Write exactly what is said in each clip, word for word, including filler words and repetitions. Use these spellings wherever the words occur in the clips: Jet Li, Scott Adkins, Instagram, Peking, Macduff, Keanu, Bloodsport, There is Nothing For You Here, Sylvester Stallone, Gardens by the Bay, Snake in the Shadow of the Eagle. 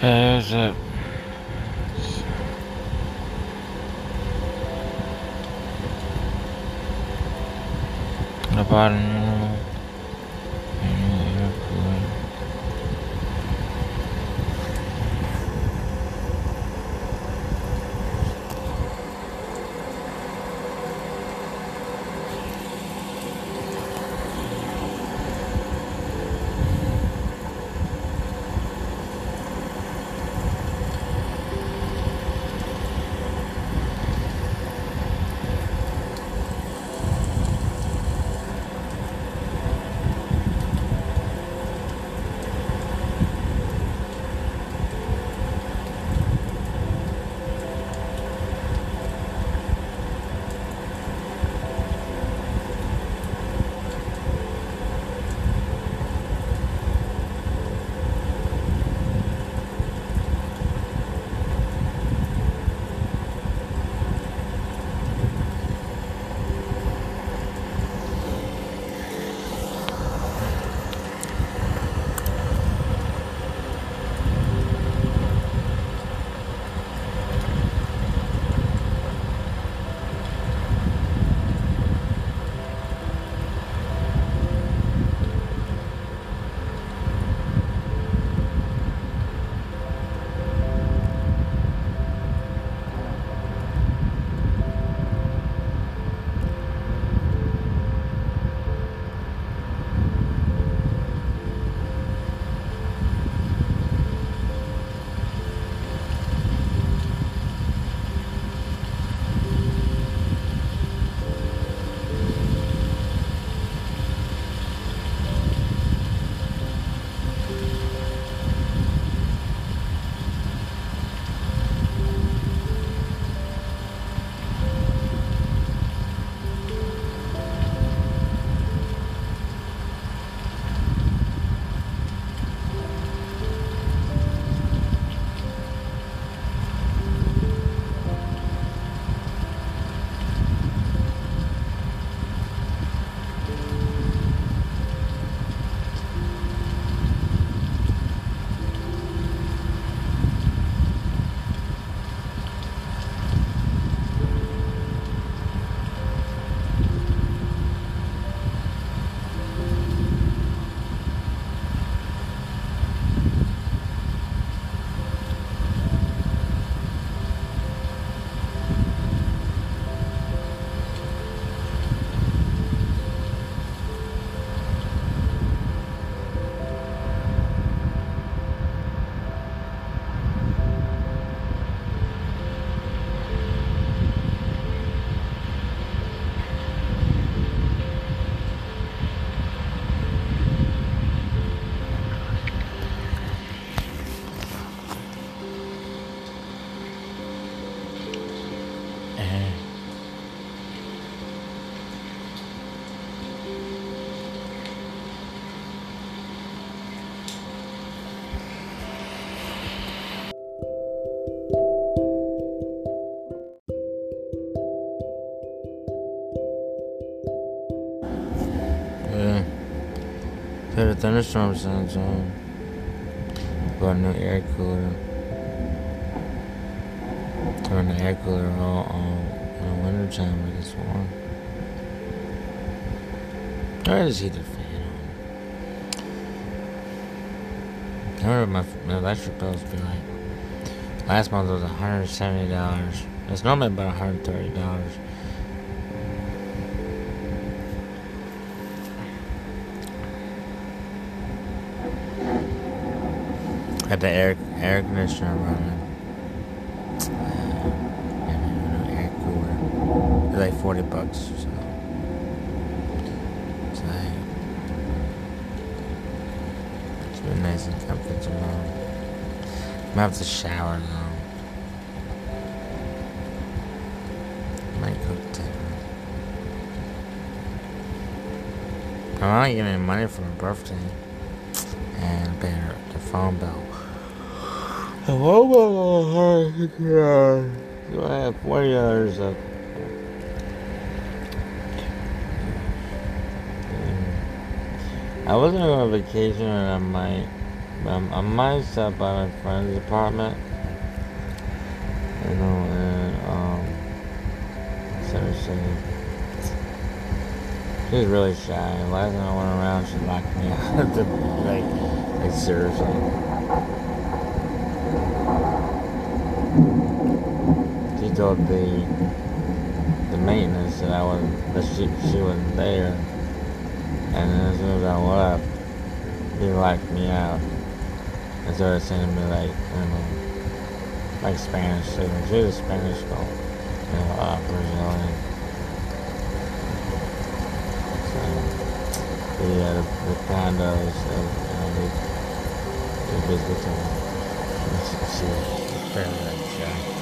There's a the bottom the thunderstorm sounds on. Got a new air cooler. Turn the air cooler all on in the winter time when it's warm. I just heat the fan on. I remember my, my electric bills be like, last month was one hundred seventy dollars. It's normally about one hundred thirty dollars. Got the air air conditioner running. Uh, and air cooler. It's like forty bucks. So it's like it's been nice and comfy tomorrow. I'm gonna have to shower now. I might cook dinner. I'm not getting money for my birthday. And pay her the phone bill. Hello, my do I have forty dollars up? I wasn't going on vacation, and I might. I'm, I might stop by my friend's apartment, you know, and, um, seriously, she's really shy. Last time I went around, she locked me out of the, like, like, seriously. She told the, the maintenance that I wasn't, that she, she wasn't there, and then as soon as I left, he locked me out and started sending me, like, you know, like Spanish signals. She was a Spanish girl, you know, uh, Brazilian. So, yeah, the, the condos, you know, they, they basically told me she was fairly like, yeah.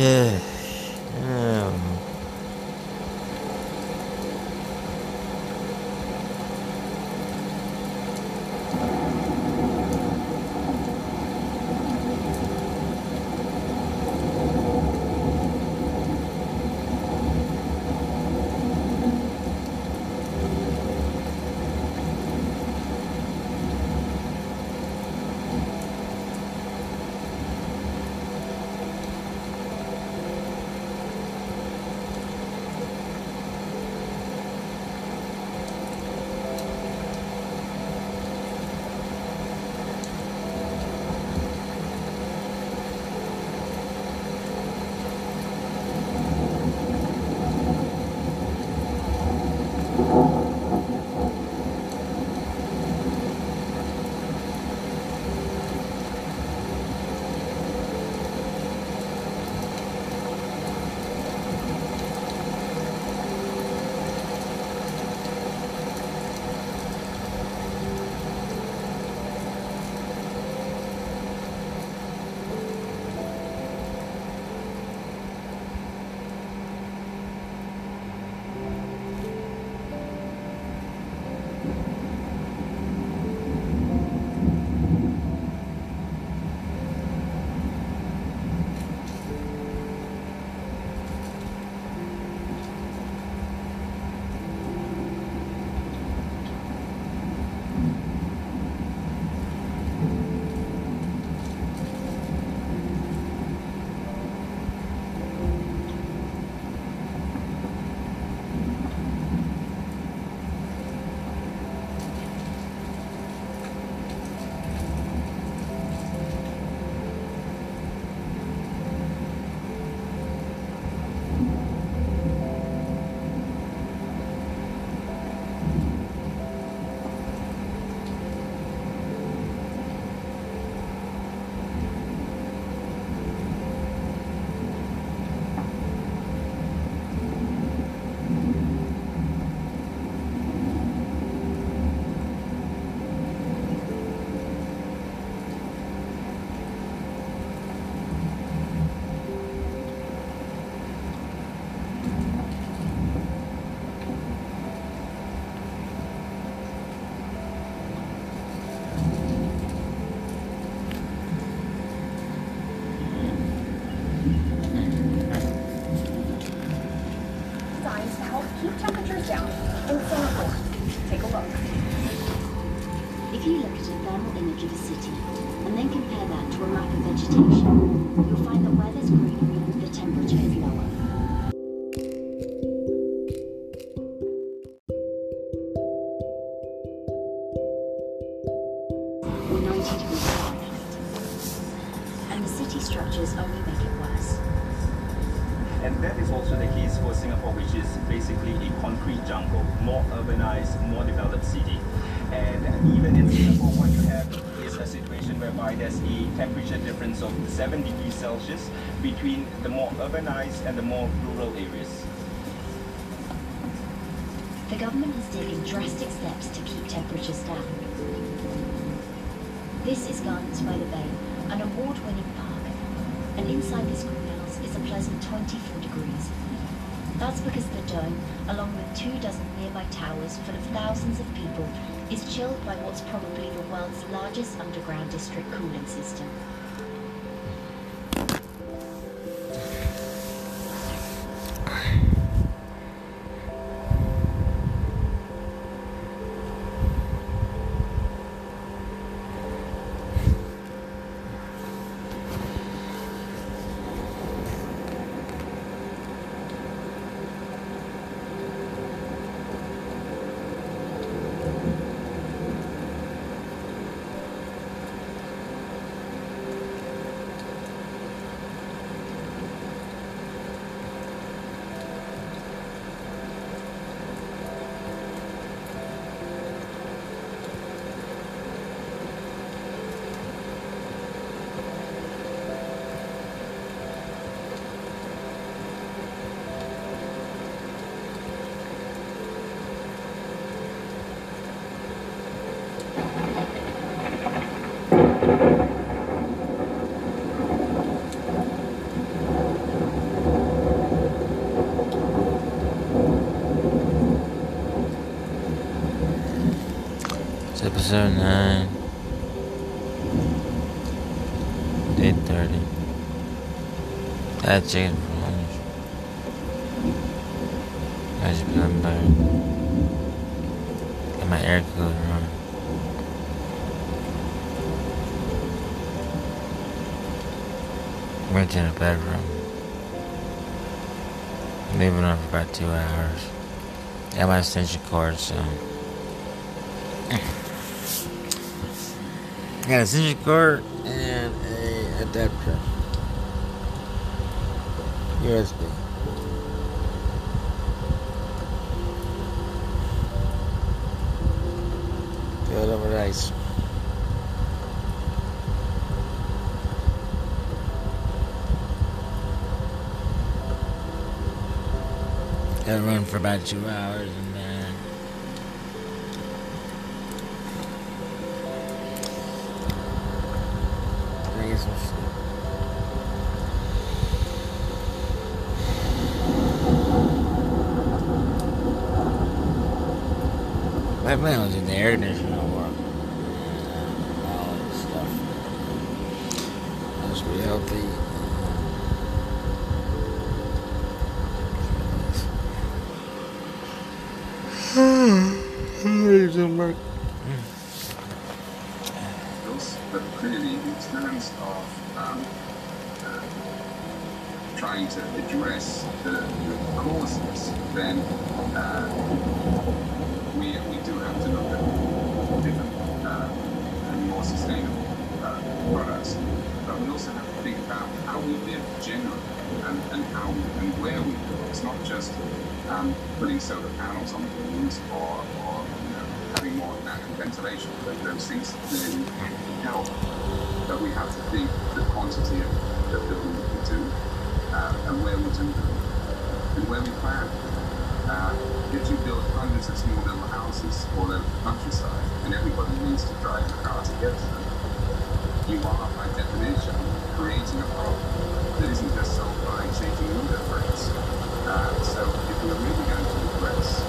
Yeah. Um. to a lack of vegetation, you'll find that where there's greenery, the temperature is lower. Or ninety degrees Fahrenheit. And the city structures only make it worse. And that is also the case for Singapore, which is basically a concrete jungle, more urbanized, more developed city. And even in Singapore, what you have is a situation whereby there's a temperature difference of seven degrees Celsius between the more urbanized and the more rural areas. The government has taken drastic steps to keep temperatures down. This is Gardens by the Bay, an award-winning park, and inside this greenhouse is a pleasant twenty-four degrees. That's because the dome, along with two dozen nearby towers full of thousands of people, is chilled by what's probably the world's largest underground district cooling system. It's episode nine, eight thirty. That's it for lunch. I just been tired. Got my air cooler on. Went to the bedroom. Leaving on for about two hours. Got my extension cord, so. I got a extension cord and a adapter, U S B. Throw it over the ice. Gotta run for about two hours and then some shit. My plan was in the air conditioning work and uh, all that stuff. I just be healthy. I'm ready to work. But clearly, in terms of um, uh, trying to address the, the causes, then uh, we we do have to look at different uh, and more sustainable uh, products. But we also have to think about how we live generally and, and how we, and where we live. It's not just um, putting solar panels on buildings or, or having more natural ventilation, but those things really help. But we have to think the quantity of the building that we do uh, and where we do them and where we plan. Uh, if you build hundreds of small little houses all over the countryside and everybody needs to drive a car to get to them, you are by definition creating a problem that isn't just solved by changing window frames. Uh, so if we're really going to address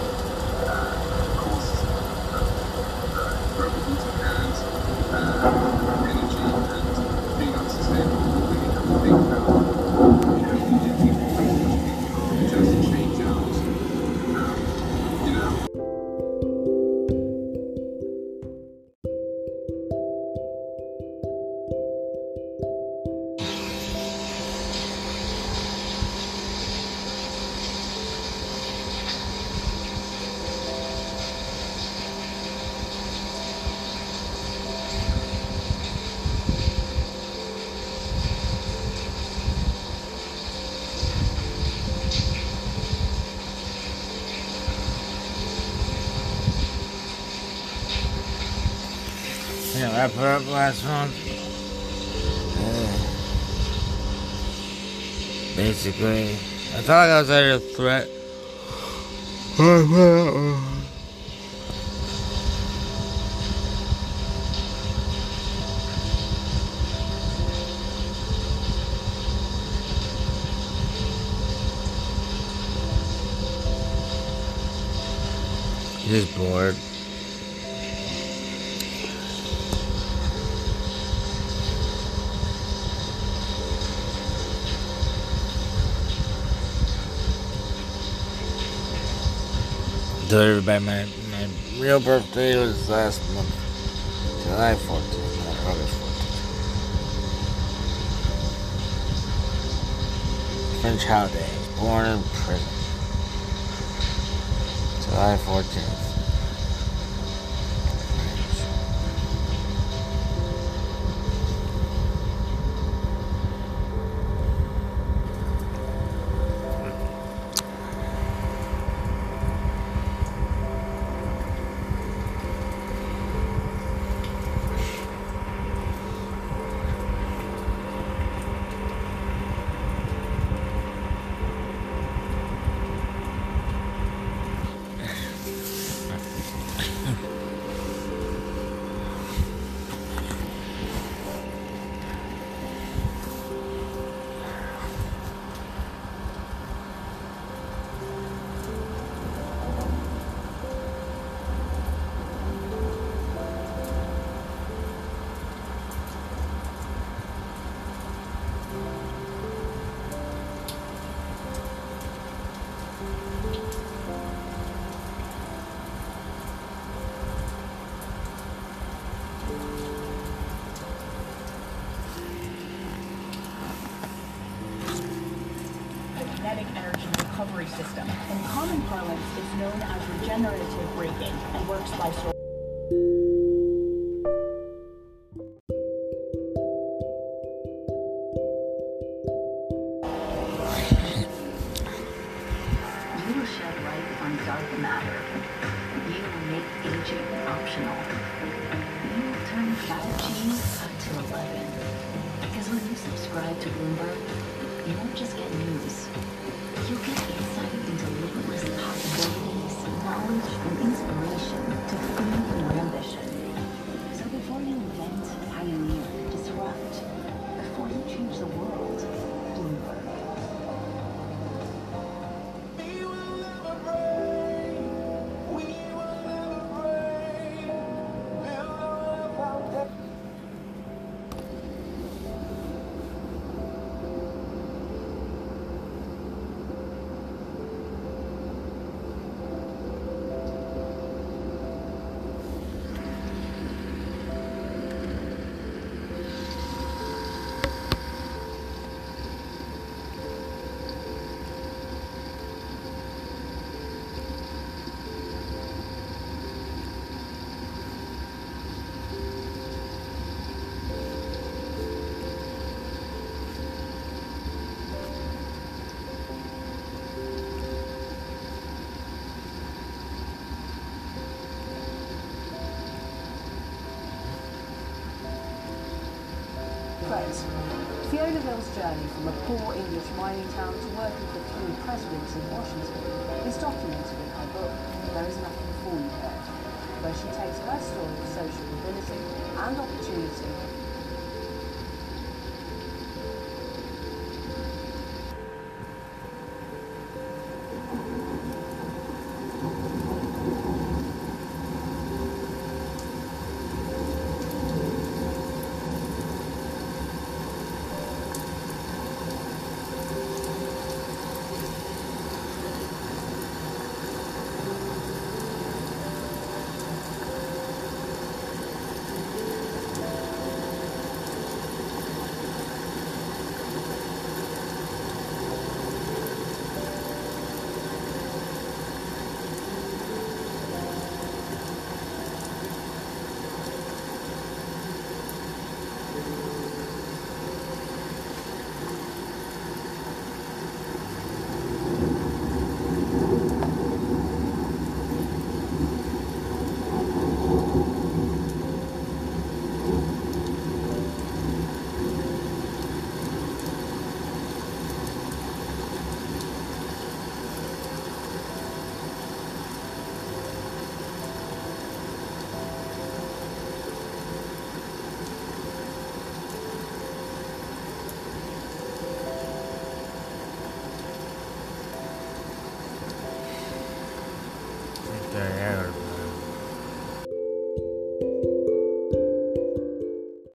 I put up last month. Uh, basically, I thought I was under a threat. Just bored. Delivered by my, my real birthday was last month, July fourteenth, not August fourteenth. French holiday, born in prison, July fourteenth. Energy recovery system. In common parlance, it's known as regenerative braking and works by solar. You will shed light on dark matter. You will make aging optional. You will turn five G up to eleven. Because when you subscribe to Bloomberg, you won't just get news. You'll get insight into limitless possibilities, knowledge, and inspiration to feed your ambition. So before you invent, pioneer, disrupt, before you change the world, Bloomberg. We will never break. We will never break. We'll never found that. Fiona Mill's journey from a poor English mining town to working for three presidents in Washington is documented in her book, There is Nothing For You Here, where she takes her story of social mobility and opportunity